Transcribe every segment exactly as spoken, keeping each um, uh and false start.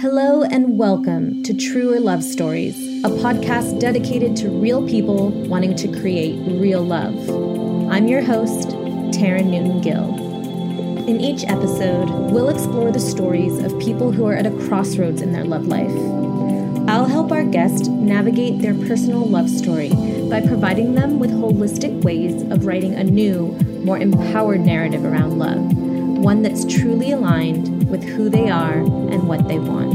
Hello and welcome to Truer Love Stories, a podcast dedicated to real people wanting to create real love. I'm your host, Taryn Newton-Gill. In each episode, we'll explore the stories of people who are at a crossroads in their love life. I'll help our guest navigate their personal love story by providing them with holistic ways of writing a new, more empowered narrative around love, one that's truly aligned with who they are and what they want.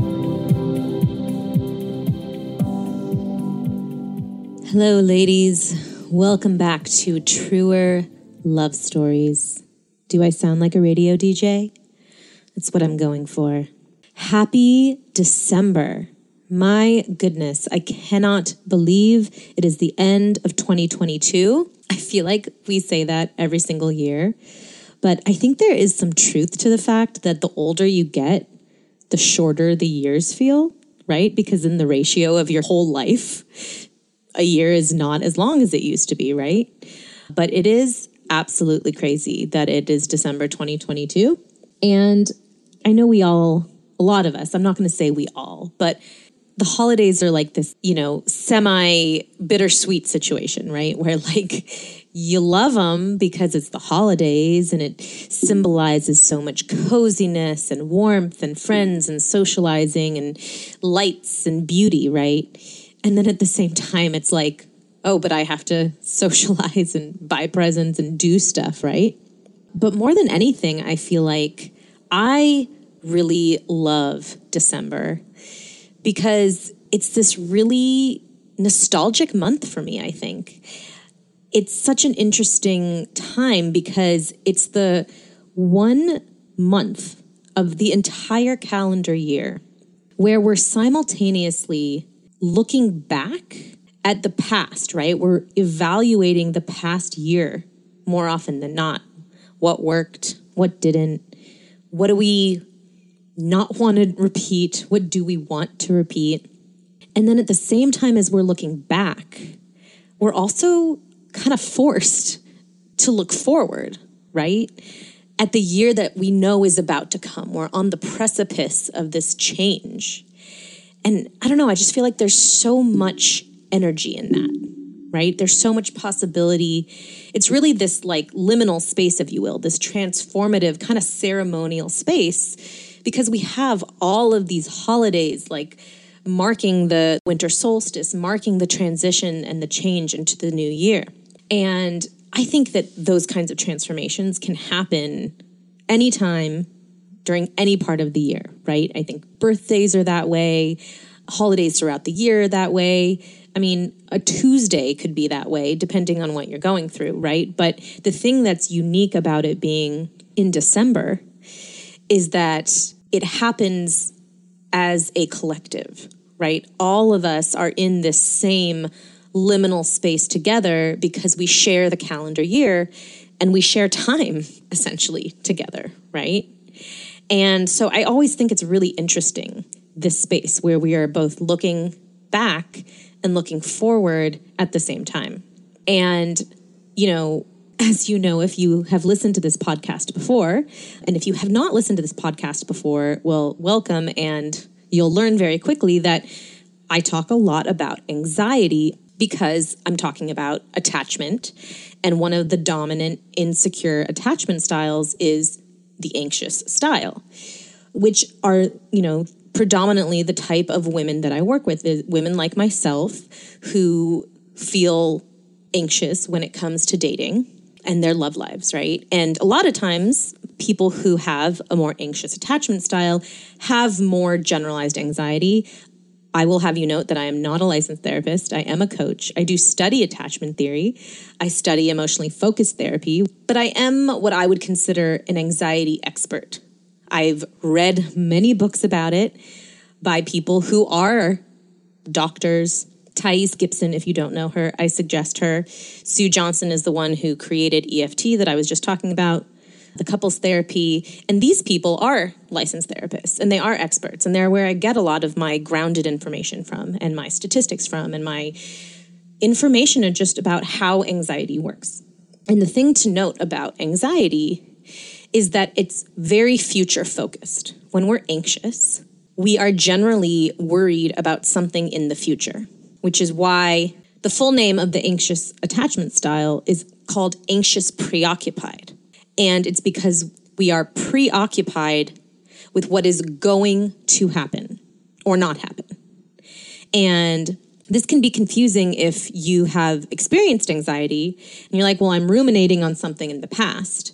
Hello, ladies. Welcome back to Truer Love Stories. Do I sound like a radio D J? That's what I'm going for. Happy December. My goodness, I cannot believe it is the end of twenty twenty-two. I feel like we say that every single year. But I think there is some truth to the fact that the older you get, the shorter the years feel, right? Because in the ratio of your whole life, a year is not as long as it used to be, right? But it is absolutely crazy that it is December twenty twenty-two. And I know we all, a lot of us, I'm not going to say we all, but the holidays are like this, you know, semi-bittersweet situation, right? Where like... you love them because it's the holidays and it symbolizes so much coziness and warmth and friends and socializing and lights and beauty, right? And then at the same time, it's like, oh, but I have to socialize and buy presents and do stuff, right? But more than anything, I feel like I really love December because it's this really nostalgic month for me, I think. It's such an interesting time because it's the one month of the entire calendar year where we're simultaneously looking back at the past, right? We're evaluating the past year more often than not. What worked? What didn't? What do we not want to repeat? What do we want to repeat? And then at the same time as we're looking back, we're also kind of forced to look forward, right? At the year that we know is about to come. We're on the precipice of this change. And I don't know, I just feel like there's so much energy in that, right? There's so much possibility. It's really this like liminal space, if you will, this transformative kind of ceremonial space, because we have all of these holidays like marking the winter solstice, marking the transition and the change into the new year. And I think that those kinds of transformations can happen anytime during any part of the year, right? I think birthdays are that way, holidays throughout the year are that way. I mean, a Tuesday could be that way, depending on what you're going through, right? But the thing that's unique about it being in December is that it happens as a collective, right? All of us are in this same liminal space together because we share the calendar year and we share time essentially together, right? And so I always think it's really interesting, this space where we are both looking back and looking forward at the same time. And, you know, as you know, if you have listened to this podcast before, and if you have not listened to this podcast before, well, welcome, and you'll learn very quickly that I talk a lot about anxiety because I'm talking about attachment, and one of the dominant insecure attachment styles is the anxious style, which are, you know, predominantly the type of women that I work with, is women like myself who feel anxious when it comes to dating and their love lives, right? And a lot of times, people who have a more anxious attachment style have more generalized anxiety. I will have you note that I am not a licensed therapist. I am a coach. I do study attachment theory. I study emotionally focused therapy, but I am what I would consider an anxiety expert. I've read many books about it by people who are doctors. Thais Gibson, if you don't know her, I suggest her. Sue Johnson is the one who created E F T that I was just talking about, the couples therapy. And these people are licensed therapists and they are experts. And they're where I get a lot of my grounded information from and my statistics from and my information just about how anxiety works. And the thing to note about anxiety is that it's very future focused. When we're anxious, we are generally worried about something in the future, which is why the full name of the anxious attachment style is called anxious preoccupied. And it's because we are preoccupied with what is going to happen or not happen. And this can be confusing if you have experienced anxiety and you're like, well, I'm ruminating on something in the past.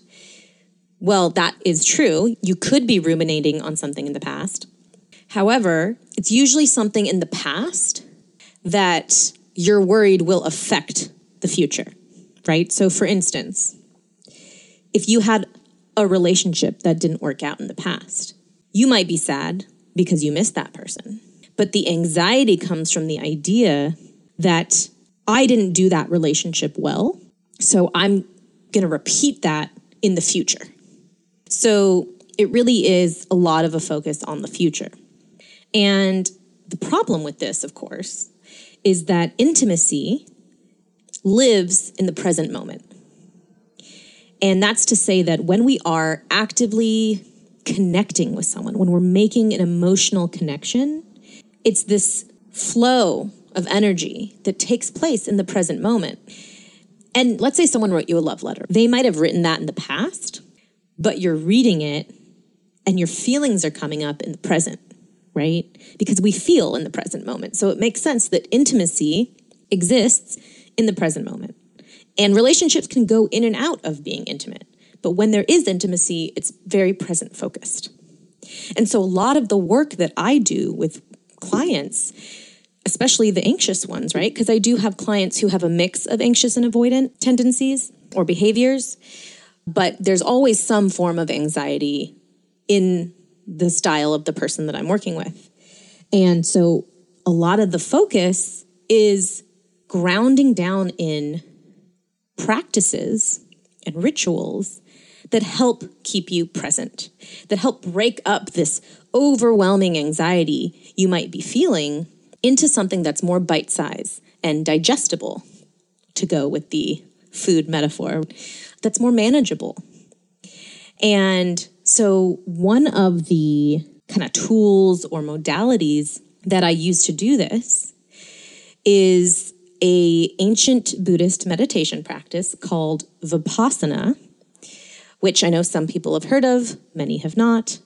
Well, that is true. You could be ruminating on something in the past. However, it's usually something in the past that you're worried will affect the future, right? So for instance, if you had a relationship that didn't work out in the past, you might be sad because you missed that person. But the anxiety comes from the idea that I didn't do that relationship well, so I'm going to repeat that in the future. So it really is a lot of a focus on the future. And the problem with this, of course, is that intimacy lives in the present moment. And that's to say that when we are actively connecting with someone, when we're making an emotional connection, it's this flow of energy that takes place in the present moment. And let's say someone wrote you a love letter. They might have written that in the past, but you're reading it and your feelings are coming up in the present, right? Because we feel in the present moment. So it makes sense that intimacy exists in the present moment. And relationships can go in and out of being intimate. But when there is intimacy, it's very present focused. And so a lot of the work that I do with clients, especially the anxious ones, right? Because I do have clients who have a mix of anxious and avoidant tendencies or behaviors, but there's always some form of anxiety in the style of the person that I'm working with. And so a lot of the focus is grounding down in practices and rituals that help keep you present, that help break up this overwhelming anxiety you might be feeling into something that's more bite-sized and digestible, to go with the food metaphor, that's more manageable. And so one of the kind of tools or modalities that I use to do this is an ancient Buddhist meditation practice called Vipassana, which I know some people have heard of, many have not.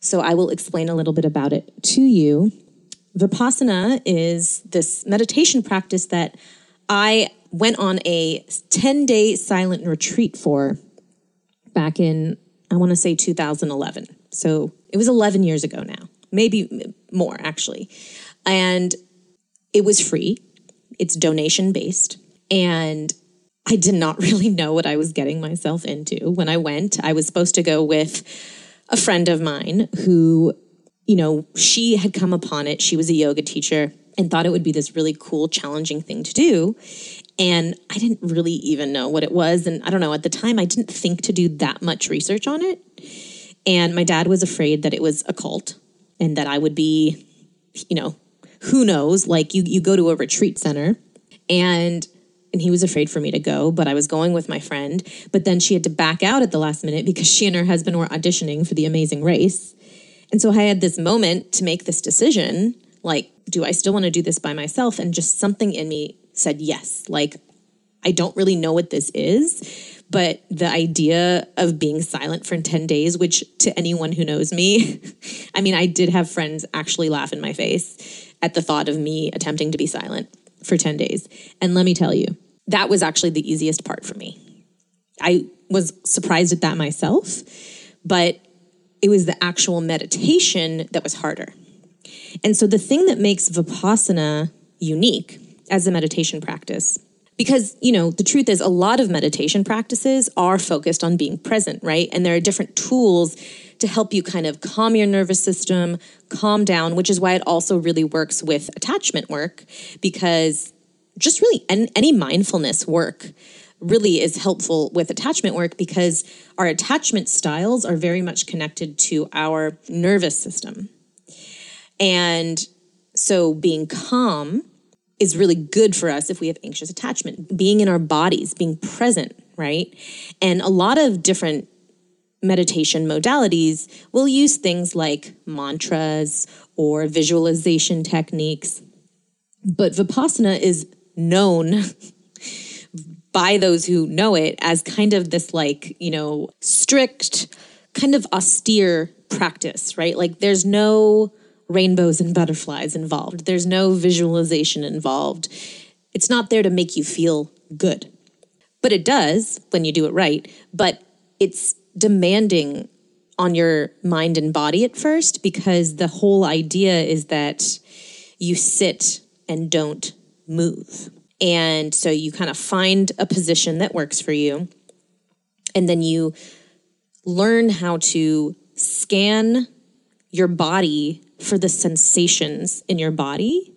So I will explain a little bit about it to you. Vipassana is this meditation practice that I went on a ten-day silent retreat for back in, I want to say two thousand eleven. So it was eleven years ago now, maybe more actually. And it was free. It's donation-based. And I did not really know what I was getting myself into when I went. I was supposed to go with a friend of mine who, you know, she had come upon it. She was a yoga teacher and thought it would be this really cool, challenging thing to do. And I didn't really even know what it was. And I don't know, at the time, I didn't think to do that much research on it. And my dad was afraid that it was a cult and that I would be, you know, who knows, like you, you go to a retreat center and And he was afraid for me to go, but I was going with my friend. But then she had to back out at the last minute because she and her husband were auditioning for The Amazing Race. And so I had this moment to make this decision, like, do I still want to do this by myself? And just something in me said yes. Like, I don't really know what this is, but the idea of being silent for ten days, which to anyone who knows me, I mean, I did have friends actually laugh in my face at the thought of me attempting to be silent for ten days. And let me tell you, that was actually the easiest part for me. I was surprised at that myself, but it was the actual meditation that was harder. And so the thing that makes Vipassana unique as a meditation practice, because, you know, the truth is a lot of meditation practices are focused on being present, right? And there are different tools to help you kind of calm your nervous system, calm down, which is why it also really works with attachment work, because just really any mindfulness work really is helpful with attachment work because our attachment styles are very much connected to our nervous system. And so being calm is really good for us if we have anxious attachment, being in our bodies, being present, right? And a lot of different meditation modalities will use things like mantras or visualization techniques. But Vipassana is known by those who know it as kind of this like, you know, strict, kind of austere practice, right? Like there's no rainbows and butterflies involved. There's no visualization involved. It's not there to make you feel good. But it does when you do it right. But it's demanding on your mind and body at first, because the whole idea is that you sit and don't move. And so you kind of find a position that works for you. And then you learn how to scan your body for the sensations in your body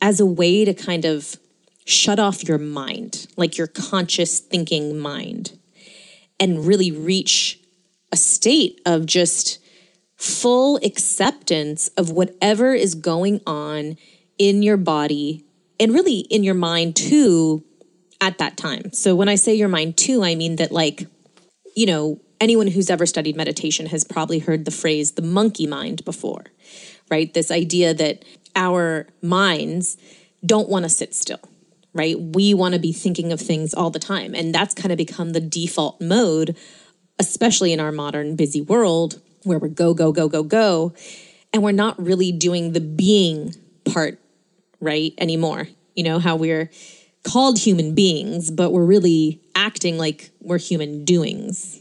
as a way to kind of shut off your mind, like your conscious thinking mind, and really reach a state of just full acceptance of whatever is going on in your body and really in your mind too at that time. So when I say your mind too, I mean that, like, you know, anyone who's ever studied meditation has probably heard the phrase the monkey mind before, right? This idea that our minds don't want to sit still, right? We want to be thinking of things all the time. And that's kind of become the default mode, especially in our modern busy world where we're go, go, go, go, go. And we're not really doing the being part, right, anymore. You know, how we're called human beings, but we're really acting like we're human doings,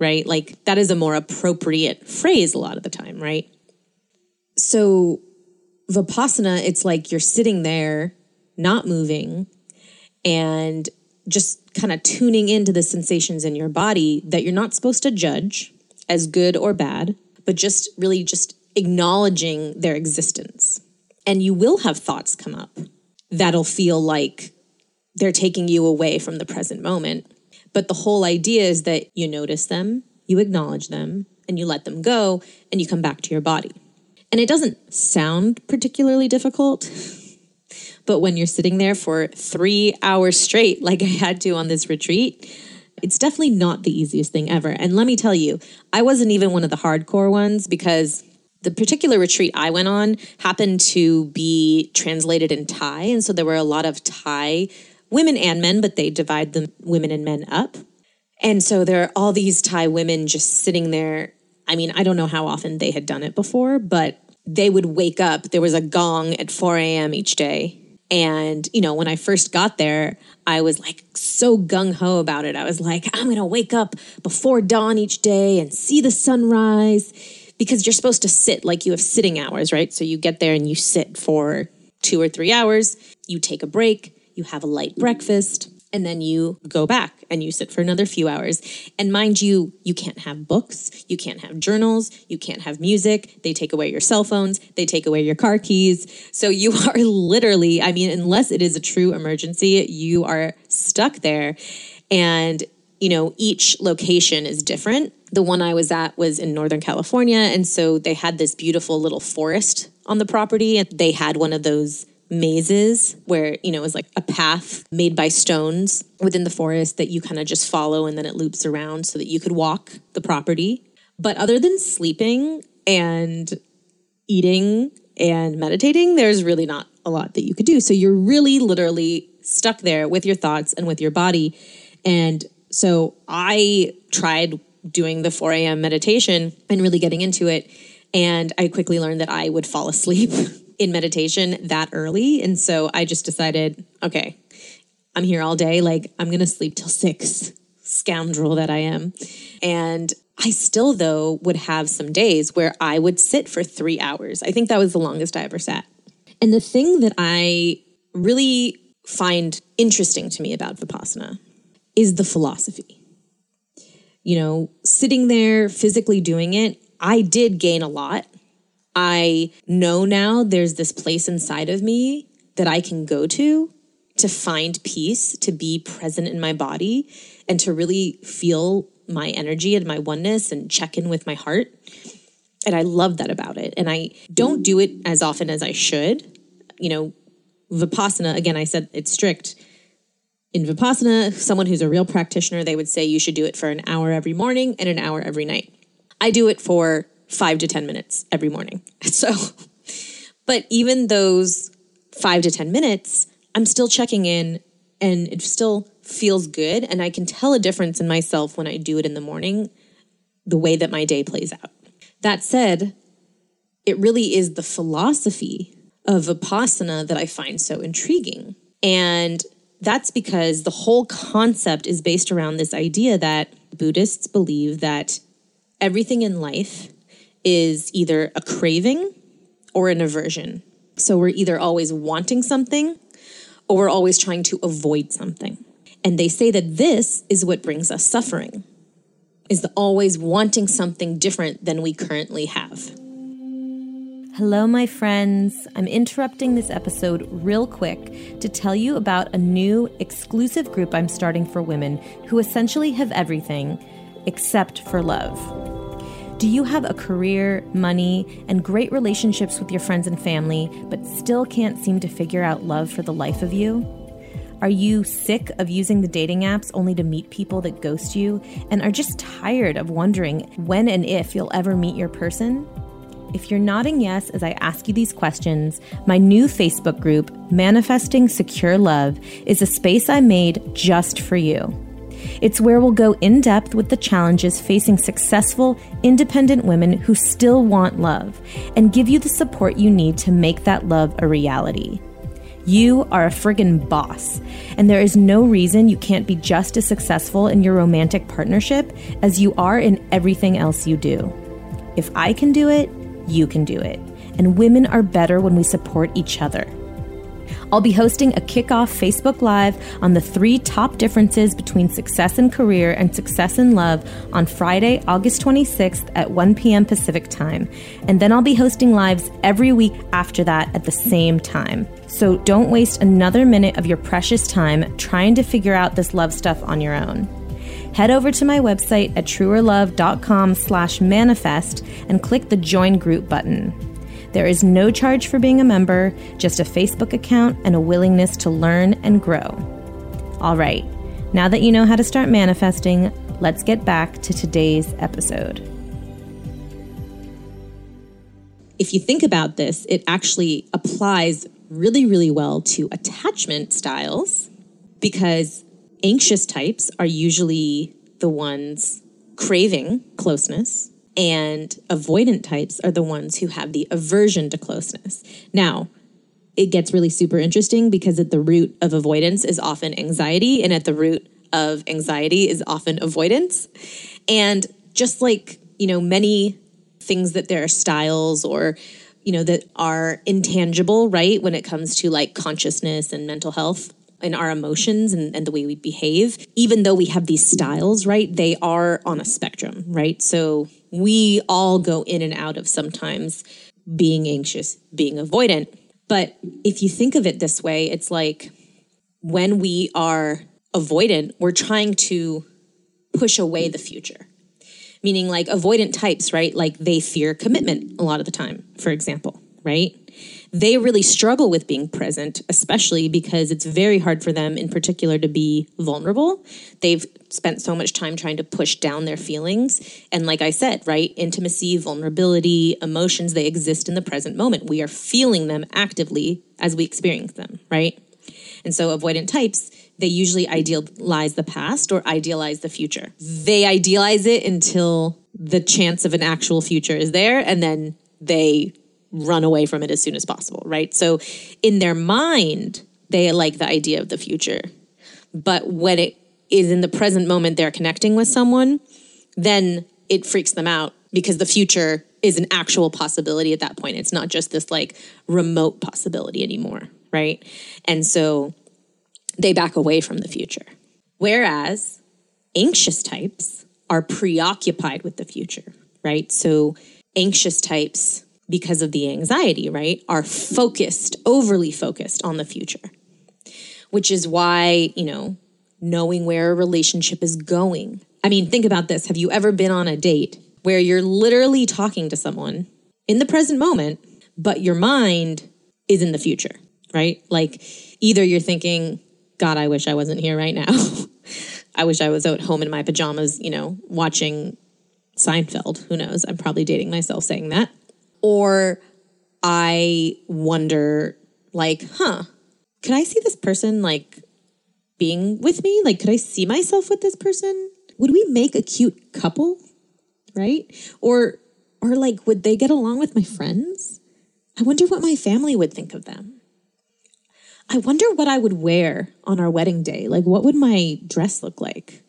right? Like that is a more appropriate phrase a lot of the time, right? So Vipassana, it's like you're sitting there not moving and just kind of tuning into the sensations in your body that you're not supposed to judge as good or bad, but just really just acknowledging their existence. And you will have thoughts come up that'll feel like they're taking you away from the present moment. But the whole idea is that you notice them, you acknowledge them, and you let them go, and you come back to your body. And it doesn't sound particularly difficult, but when you're sitting there for three hours straight, like I had to on this retreat, it's definitely not the easiest thing ever. And let me tell you, I wasn't even one of the hardcore ones, because the particular retreat I went on happened to be translated in Thai. And so there were a lot of Thai women and men, but they divide the women and men up. And so there are all these Thai women just sitting there. I mean, I don't know how often they had done it before, but they would wake up. There was a gong at four a.m. each day. And, you know, when I first got there, I was like so gung-ho about it. I was like, I'm going to wake up before dawn each day and see the sunrise. Because you're supposed to sit, like you have sitting hours, right? So you get there and you sit for two or three hours. You take a break. You have a light breakfast. And then you go back and you sit for another few hours. And mind you, you can't have books. You can't have journals. You can't have music. They take away your cell phones. They take away your car keys. So you are literally, I mean, unless it is a true emergency, you are stuck there. And, you know, each location is different. The one I was at was in Northern California. And so they had this beautiful little forest on the property. And they had one of those mazes where, you know, it was like a path made by stones within the forest that you kind of just follow, and then it loops around so that you could walk the property. But other than sleeping and eating and meditating, there's really not a lot that you could do. So you're really literally stuck there with your thoughts and with your body. And so I tried doing the four a.m. meditation and really getting into it. And I quickly learned that I would fall asleep in meditation that early. And so I just decided, okay, I'm here all day. Like, I'm going to sleep till six, scoundrel that I am. And I still, though, would have some days where I would sit for three hours. I think that was the longest I ever sat. And the thing that I really find interesting to me about Vipassana is the philosophy. You know, sitting there, physically doing it, I did gain a lot. I know now there's this place inside of me that I can go to to find peace, to be present in my body, and to really feel my energy and my oneness and check in with my heart. And I love that about it. And I don't do it as often as I should. You know, Vipassana, again, I said it's strict. in Vipassana, someone who's a real practitioner, they would say you should do it for an hour every morning and an hour every night. I do it for five to ten minutes every morning. So, but even those five to ten minutes, I'm still checking in and it still feels good. And I can tell a difference in myself when I do it in the morning, the way that my day plays out. That said, it really is the philosophy of Vipassana that I find so intriguing. And that's because the whole concept is based around this idea that Buddhists believe that everything in life is either a craving or an aversion. So we're either always wanting something or we're always trying to avoid something. And they say that this is what brings us suffering, is the always wanting something different than we currently have. Hello, my friends. I'm interrupting this episode real quick to tell you about a new exclusive group I'm starting for women who essentially have everything except for love. Do you have a career, money, and great relationships with your friends and family, but still can't seem to figure out love for the life of you? Are you sick of using the dating apps only to meet people that ghost you and are just tired of wondering when and if you'll ever meet your person? If you're nodding yes as I ask you these questions, my new Facebook group, Manifesting Secure Love, is a space I made just for you. It's where we'll go in depth with the challenges facing successful, independent women who still want love and give you the support you need to make that love a reality. You are a friggin' boss, and there is no reason you can't be just as successful in your romantic partnership as you are in everything else you do. If I can do it, you can do it. And women are better when we support each other. I'll be hosting a kickoff Facebook Live on the three top differences between success in career and success in love on Friday, August twenty-sixth at one p.m. Pacific time. And then I'll be hosting lives every week after that at the same time. So don't waste another minute of your precious time trying to figure out this love stuff on your own. Head over to my website at truerlove.com slash manifest and click the Join Group button. There is no charge for being a member, just a Facebook account and a willingness to learn and grow. All right, now that you know how to start manifesting, let's get back to today's episode. If you think about this, it actually applies really, really well to attachment styles because anxious types are usually the ones craving closeness, and avoidant types are the ones who have the aversion to closeness. Now, it gets really super interesting because at the root of avoidance is often anxiety, and at the root of anxiety is often avoidance. And just like, you know, many things that there are styles or, you know, that are intangible, right, when it comes to like consciousness and mental health, in our emotions and, and the way we behave, even though we have these styles, right, they are on a spectrum, right? So we all go in and out of sometimes being anxious, being avoidant. But if you think of it this way, it's like when we are avoidant, we're trying to push away the future. Meaning like avoidant types, right? Like they fear commitment a lot of the time, for example, right? They really struggle with being present, especially because it's very hard for them in particular to be vulnerable. They've spent so much time trying to push down their feelings. And like I said, right, intimacy, vulnerability, emotions, they exist in the present moment. We are feeling them actively as we experience them, right? And so avoidant types, they usually idealize the past or idealize the future. They idealize it until the chance of an actual future is there, and then they run away from it as soon as possible, right? So in their mind, they like the idea of the future. But when it is in the present moment they're connecting with someone, then it freaks them out because the future is an actual possibility at that point. It's not just this like remote possibility anymore, right? And so they back away from the future. Whereas anxious types are preoccupied with the future, right? So anxious types, because of the anxiety, right, are focused, overly focused on the future, which is why, you know, knowing where a relationship is going. I mean, think about this. Have you ever been on a date where you're literally talking to someone in the present moment, but your mind is in the future, right? Like either you're thinking, God, I wish I wasn't here right now. I wish I was at home in my pajamas, you know, watching Seinfeld. Who knows? I'm probably dating myself saying that. Or I wonder, like, huh, could I see this person, like, being with me? Like, could I see myself with this person? Would we make a cute couple, right? Or, or like, would they get along with my friends? I wonder what my family would think of them. I wonder what I would wear on our wedding day. Like, what would my dress look like?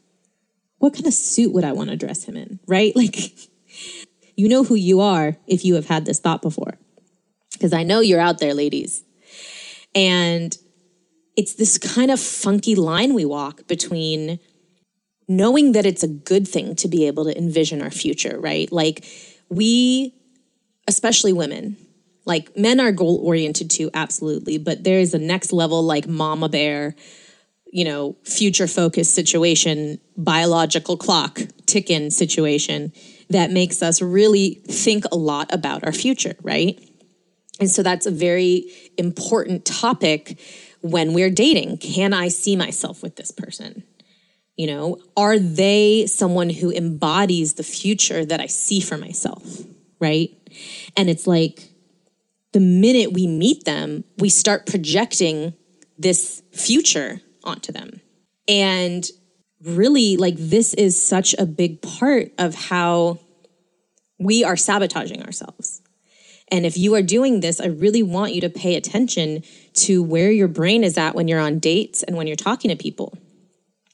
What kind of suit would I want to dress him in, right? Like, you know who you are if you have had this thought before. Because I know you're out there, ladies. And it's this kind of funky line we walk between knowing that it's a good thing to be able to envision our future, right? Like, we, especially women, like, men are goal-oriented too, absolutely. But there is a next level, like, mama bear, you know, future-focused situation, biological clock tick-in situation that makes us really think a lot about our future, right? And so that's a very important topic when we're dating. Can I see myself with this person? You know, are they someone who embodies the future that I see for myself, right? And it's like, the minute we meet them, we start projecting this future onto them. And really, like, this is such a big part of how we are sabotaging ourselves. And if you are doing this, I really want you to pay attention to where your brain is at when you're on dates and when you're talking to people.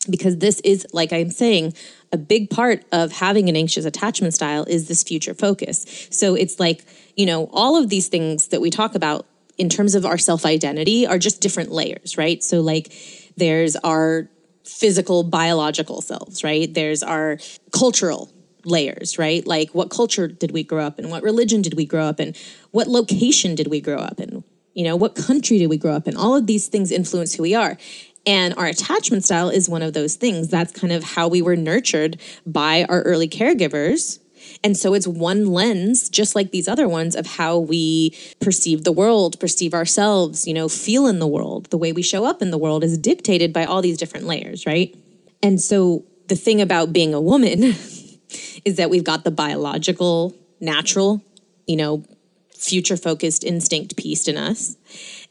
Because this is, like I'm saying, a big part of having an anxious attachment style is this future focus. So it's like, you know, all of these things that we talk about in terms of our self-identity are just different layers, right? So, like, there's our physical, biological selves, right? There's our cultural layers, right? Like, what culture did we grow up in? What religion did we grow up in? What location did we grow up in? You know, what country did we grow up in? All of these things influence who we are. And our attachment style is one of those things. That's kind of how we were nurtured by our early caregivers. And so it's one lens, just like these other ones, of how we perceive the world, perceive ourselves, you know, feel in the world. The way we show up in the world is dictated by all these different layers, right? And so the thing about being a woman is that we've got the biological, natural, you know, future-focused instinct piece in us.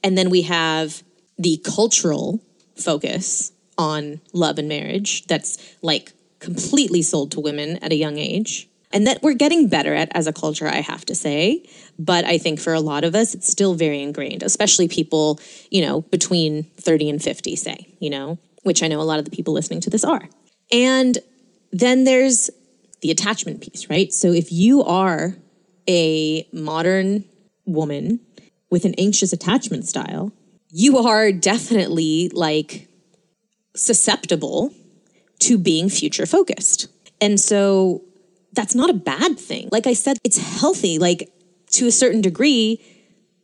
And then we have the cultural focus on love and marriage that's, like, completely sold to women at a young age. And that we're getting better at as a culture, I have to say. But I think for a lot of us, it's still very ingrained, especially people, you know, between thirty and fifty, say, you know, which I know a lot of the people listening to this are. And then there's the attachment piece, right? So if you are a modern woman with an anxious attachment style, you are definitely, like, susceptible to being future focused. And so that's not a bad thing. Like I said, it's healthy. Like, to a certain degree,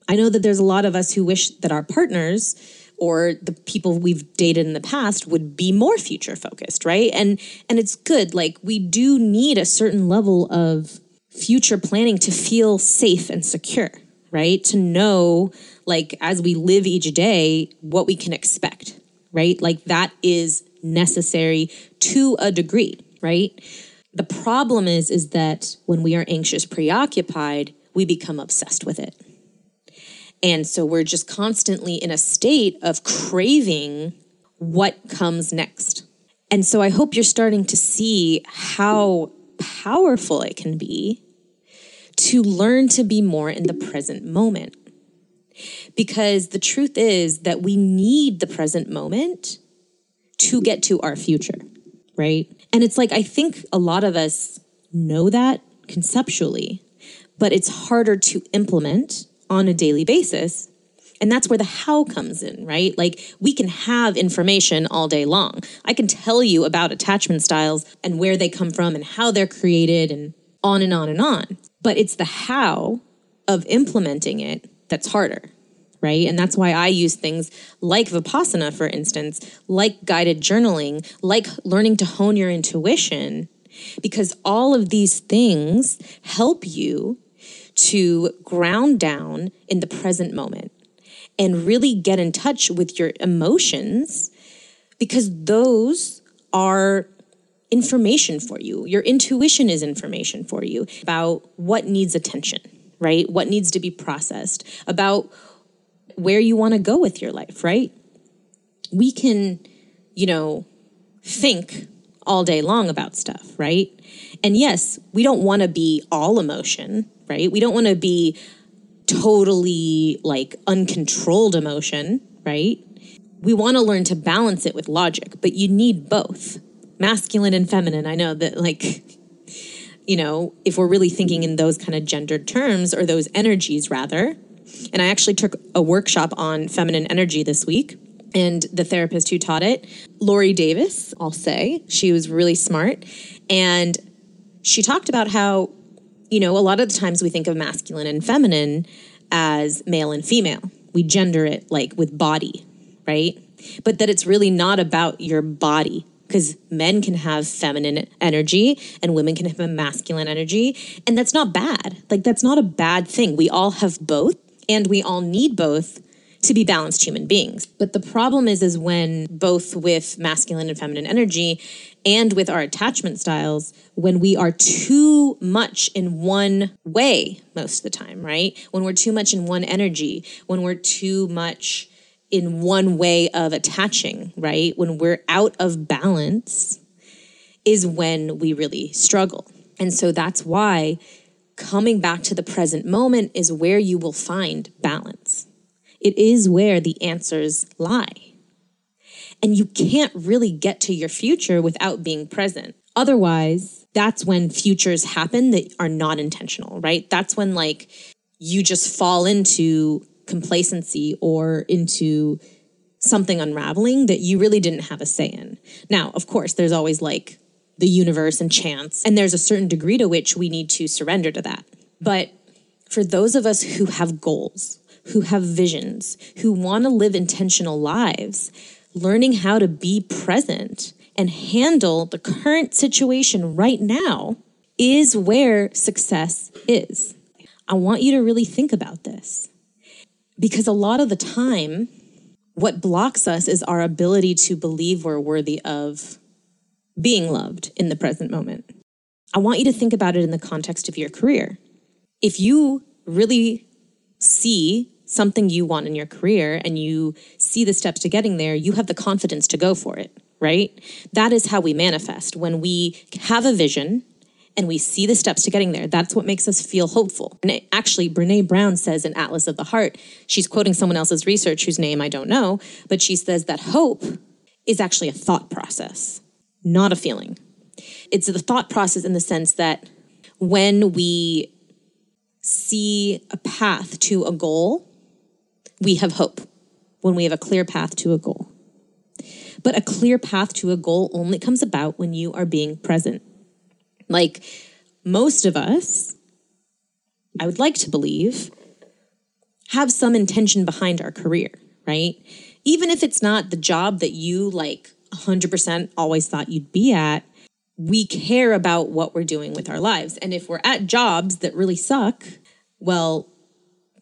I know that there's a lot of us who wish that our partners or the people we've dated in the past would be more future focused, right? And and it's good. Like, we do need a certain level of future planning to feel safe and secure, right? To know, like, as we live each day, what we can expect, right? Like, that is necessary to a degree, right? The problem is, is that when we are anxious, preoccupied, we become obsessed with it. And so we're just constantly in a state of craving what comes next. And so I hope you're starting to see how powerful it can be to learn to be more in the present moment. Because the truth is that we need the present moment to get to our future, right? And it's like, I think a lot of us know that conceptually, but it's harder to implement on a daily basis. And that's where the how comes in, right? Like, we can have information all day long. I can tell you about attachment styles and where they come from and how they're created and on and on and on. But it's the how of implementing it that's harder, right? And that's why I use things like Vipassana, for instance, like guided journaling, like learning to hone your intuition, because all of these things help you to ground down in the present moment and really get in touch with your emotions because those are information for you. Your intuition is information for you about what needs attention, right? What needs to be processed, about where you want to go with your life, right? We can, you know, think all day long about stuff, right? And yes, we don't want to be all emotion, right? We don't want to be totally like uncontrolled emotion, right? We want to learn to balance it with logic, but you need both, masculine and feminine. I know that, like, you know, if we're really thinking in those kind of gendered terms, or those energies rather. And I actually took a workshop on feminine energy this week, and the therapist who taught it, Lori Davis, I'll say, she was really smart. And she talked about how, you know, a lot of the times we think of masculine and feminine as male and female. We gender it like with body, right? But that it's really not about your body, because men can have feminine energy and women can have a masculine energy. And that's not bad. Like, that's not a bad thing. We all have both, and we all need both to be balanced human beings. But the problem is, is when both with masculine and feminine energy and with our attachment styles, when we are too much in one way most of the time, right? When we're too much in one energy, when we're too much in one way of attaching, right? When we're out of balance is when we really struggle. And so that's why coming back to the present moment is where you will find balance. It is where the answers lie. And you can't really get to your future without being present. Otherwise, that's when futures happen that are not intentional, right? That's when, like, you just fall into complacency or into something unraveling that you really didn't have a say in. Now, of course, there's always, like, the universe and chance, and there's a certain degree to which we need to surrender to that. But for those of us who have goals, who have visions, who want to live intentional lives, learning how to be present and handle the current situation right now is where success is. I want you to really think about this, because a lot of the time, what blocks us is our ability to believe we're worthy of being loved in the present moment. I want you to think about it in the context of your career. If you really see something you want in your career and you see the steps to getting there, you have the confidence to go for it, right? That is how we manifest. When we have a vision and we see the steps to getting there, that's what makes us feel hopeful. And it, actually, Brené Brown says in Atlas of the Heart, she's quoting someone else's research whose name I don't know, but she says that hope is actually a thought process, not a feeling. It's the thought process in the sense that when we see a path to a goal, we have hope. When we have a clear path to a goal. But a clear path to a goal only comes about when you are being present. Like, most of us, I would like to believe, have some intention behind our career, right? Even if it's not the job that you, like, one hundred percent always thought you'd be at, we care about what we're doing with our lives. And if we're at jobs that really suck, well,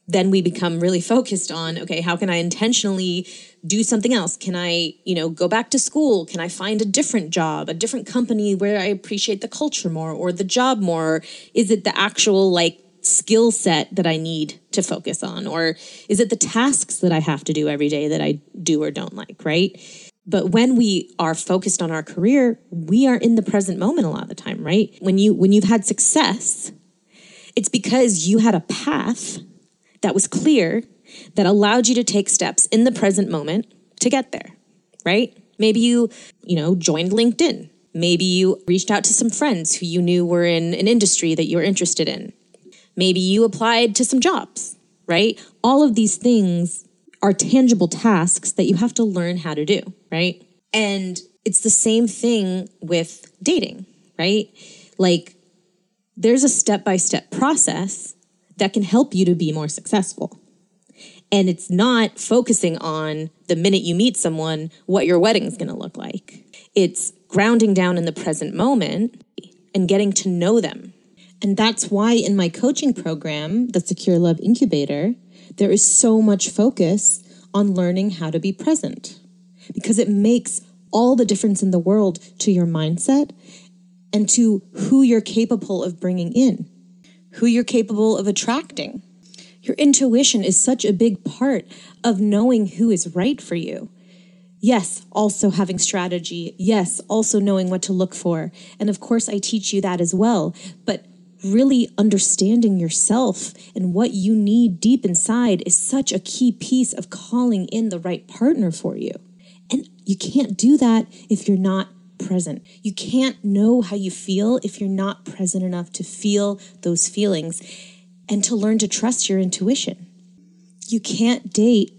then we become really focused on, okay, how can I intentionally do something else? Can I, you know, go back to school? Can I find a different job, a different company where I appreciate the culture more or the job more? Is it the actual, like, skill set that I need to focus on? Or is it the tasks that I have to do every day that I do or don't like, right? But when we are focused on our career, we are in the present moment a lot of the time, right? When you, when you've had success, it's because you had a path that was clear that allowed you to take steps in the present moment to get there, right? Maybe you, you know, joined LinkedIn. Maybe you reached out to some friends who you knew were in an industry that you were interested in. Maybe you applied to some jobs, right? All of these things are tangible tasks that you have to learn how to do, right? And it's the same thing with dating, right? Like, there's a step-by-step process that can help you to be more successful. And it's not focusing on the minute you meet someone, what your wedding's gonna look like. It's grounding down in the present moment and getting to know them. And that's why in my coaching program, the Secure Love Incubator, there is so much focus on learning how to be present, because it makes all the difference in the world to your mindset and to who you're capable of bringing in, who you're capable of attracting. Your intuition is such a big part of knowing who is right for you. Yes, also having strategy. Yes, also knowing what to look for. And of course, I teach you that as well. But really understanding yourself and what you need deep inside is such a key piece of calling in the right partner for you. And you can't do that if you're not present. You can't know how you feel if you're not present enough to feel those feelings and to learn to trust your intuition. You can't date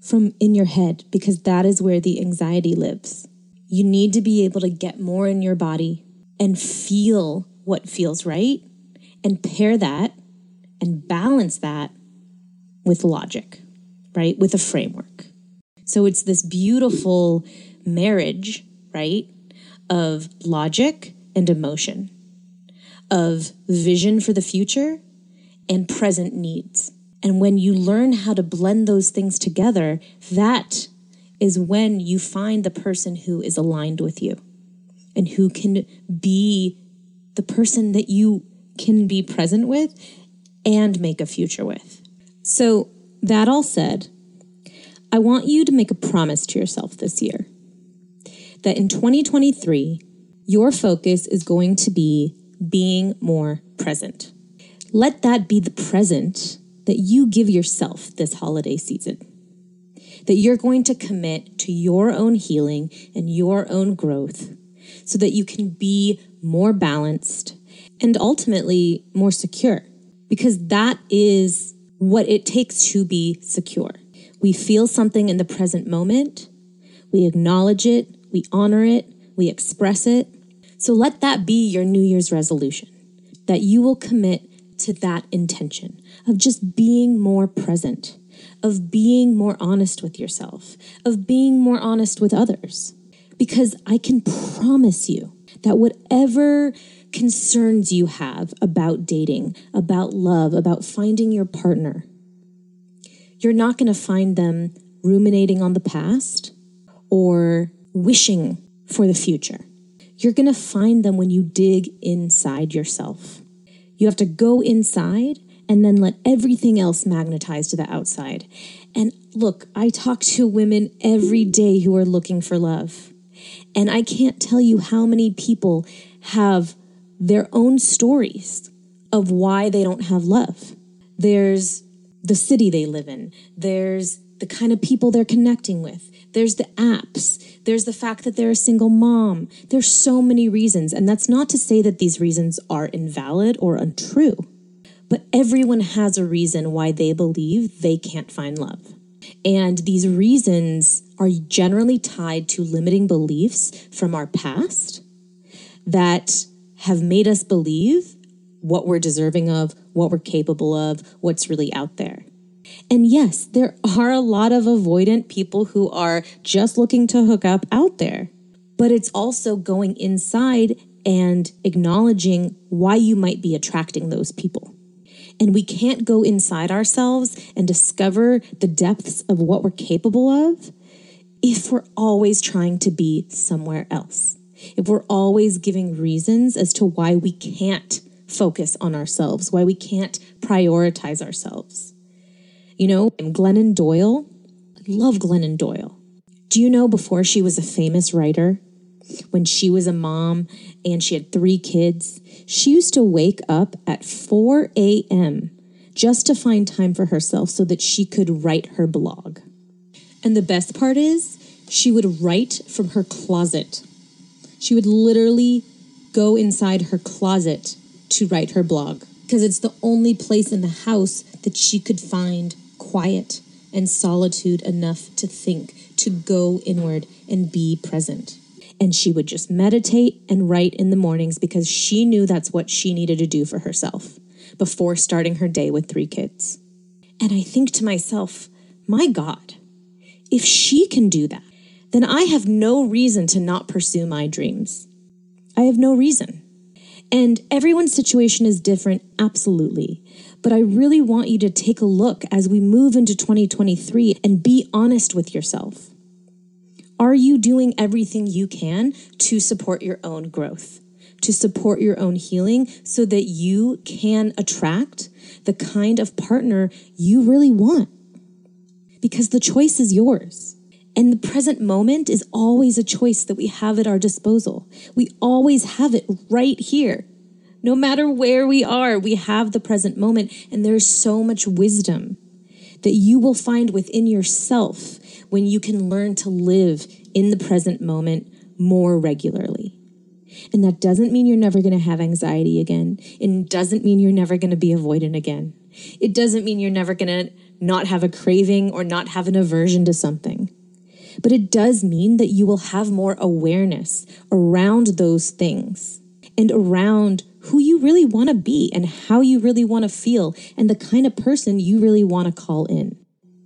from in your head because that is where the anxiety lives. You need to be able to get more in your body and feel what feels right and pair that and balance that with logic, right? With a framework. So it's this beautiful marriage, right? Of logic and emotion, of vision for the future and present needs. And when you learn how to blend those things together, that is when you find the person who is aligned with you and who can be the person that you can be present with and make a future with. So that all said, I want you to make a promise to yourself this year that in twenty twenty-three, your focus is going to be being more present. Let that be the present that you give yourself this holiday season, that you're going to commit to your own healing and your own growth so that you can be more balanced and ultimately more secure, because that is what it takes to be secure. We feel something in the present moment, we acknowledge it, we honor it, we express it. So let that be your New Year's resolution, that you will commit to that intention of just being more present, of being more honest with yourself, of being more honest with others. Because I can promise you that whatever concerns you have about dating, about love, about finding your partner, you're not going to find them ruminating on the past or wishing for the future. You're going to find them when you dig inside yourself. You have to go inside and then let everything else magnetize to the outside. And look, I talk to women every day who are looking for love. And I can't tell you how many people have their own stories of why they don't have love. There's the city they live in. There's the kind of people they're connecting with. There's the apps. There's the fact that they're a single mom. There's so many reasons. And that's not to say that these reasons are invalid or untrue. But everyone has a reason why they believe they can't find love. And these reasons are generally tied to limiting beliefs from our past that have made us believe what we're deserving of, what we're capable of, what's really out there. And yes, there are a lot of avoidant people who are just looking to hook up out there. But it's also going inside and acknowledging why you might be attracting those people. And we can't go inside ourselves and discover the depths of what we're capable of if we're always trying to be somewhere else, if we're always giving reasons as to why we can't focus on ourselves, why we can't prioritize ourselves. You know, Glennon Doyle, I love Glennon Doyle. Do you know before she was a famous writer, when she was a mom and she had three kids, she used to wake up at four a.m. just to find time for herself so that she could write her blog. And the best part is she would write from her closet. She would literally go inside her closet to write her blog because it's the only place in the house that she could find quiet and solitude enough to think, to go inward and be present. And she would just meditate and write in the mornings because she knew that's what she needed to do for herself before starting her day with three kids. And I think to myself, my God, if she can do that, then I have no reason to not pursue my dreams. I have no reason. And everyone's situation is different, absolutely. But I really want you to take a look as we move into twenty twenty-three and be honest with yourself. Are you doing everything you can to support your own growth, to support your own healing, so that you can attract the kind of partner you really want? Because the choice is yours. And the present moment is always a choice that we have at our disposal. We always have it right here. No matter where we are, we have the present moment. And there's so much wisdom that you will find within yourself when you can learn to live in the present moment more regularly. And that doesn't mean you're never going to have anxiety again. It doesn't mean you're never going to be avoidant again. It doesn't mean you're never going to not have a craving or not have an aversion to something. But it does mean that you will have more awareness around those things and around who you really want to be and how you really want to feel and the kind of person you really want to call in.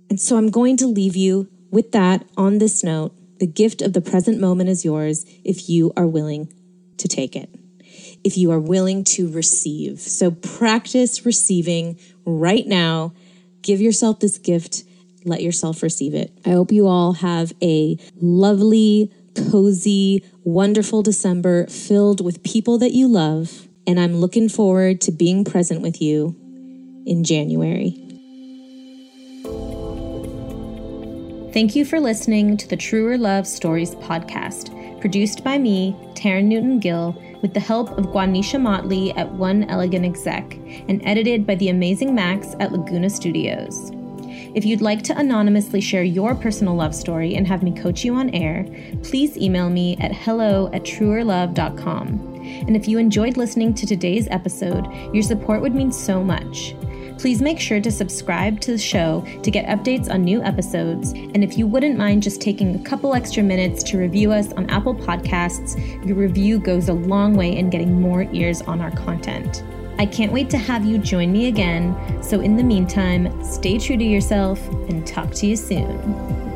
And so I'm going to leave you with that on this note. The gift of the present moment is yours if you are willing to take it, if you are willing to receive. So practice receiving right now. Give yourself this gift. Let yourself receive it. I hope you all have a lovely, cozy, wonderful December filled with people that you love. And I'm looking forward to being present with you in January. Thank you for listening to the Truer Love Stories podcast, produced by me, Taryn Newton-Gill, with the help of Guanisha Motley at One Elegant Exec, and edited by the amazing Max at Laguna Studios. If you'd like to anonymously share your personal love story and have me coach you on air, please email me at hello at truer love dot com. And if you enjoyed listening to today's episode, your support would mean so much. Please make sure to subscribe to the show to get updates on new episodes. And if you wouldn't mind just taking a couple extra minutes to review us on Apple Podcasts, your review goes a long way in getting more ears on our content. I can't wait to have you join me again. So in the meantime, stay true to yourself and talk to you soon.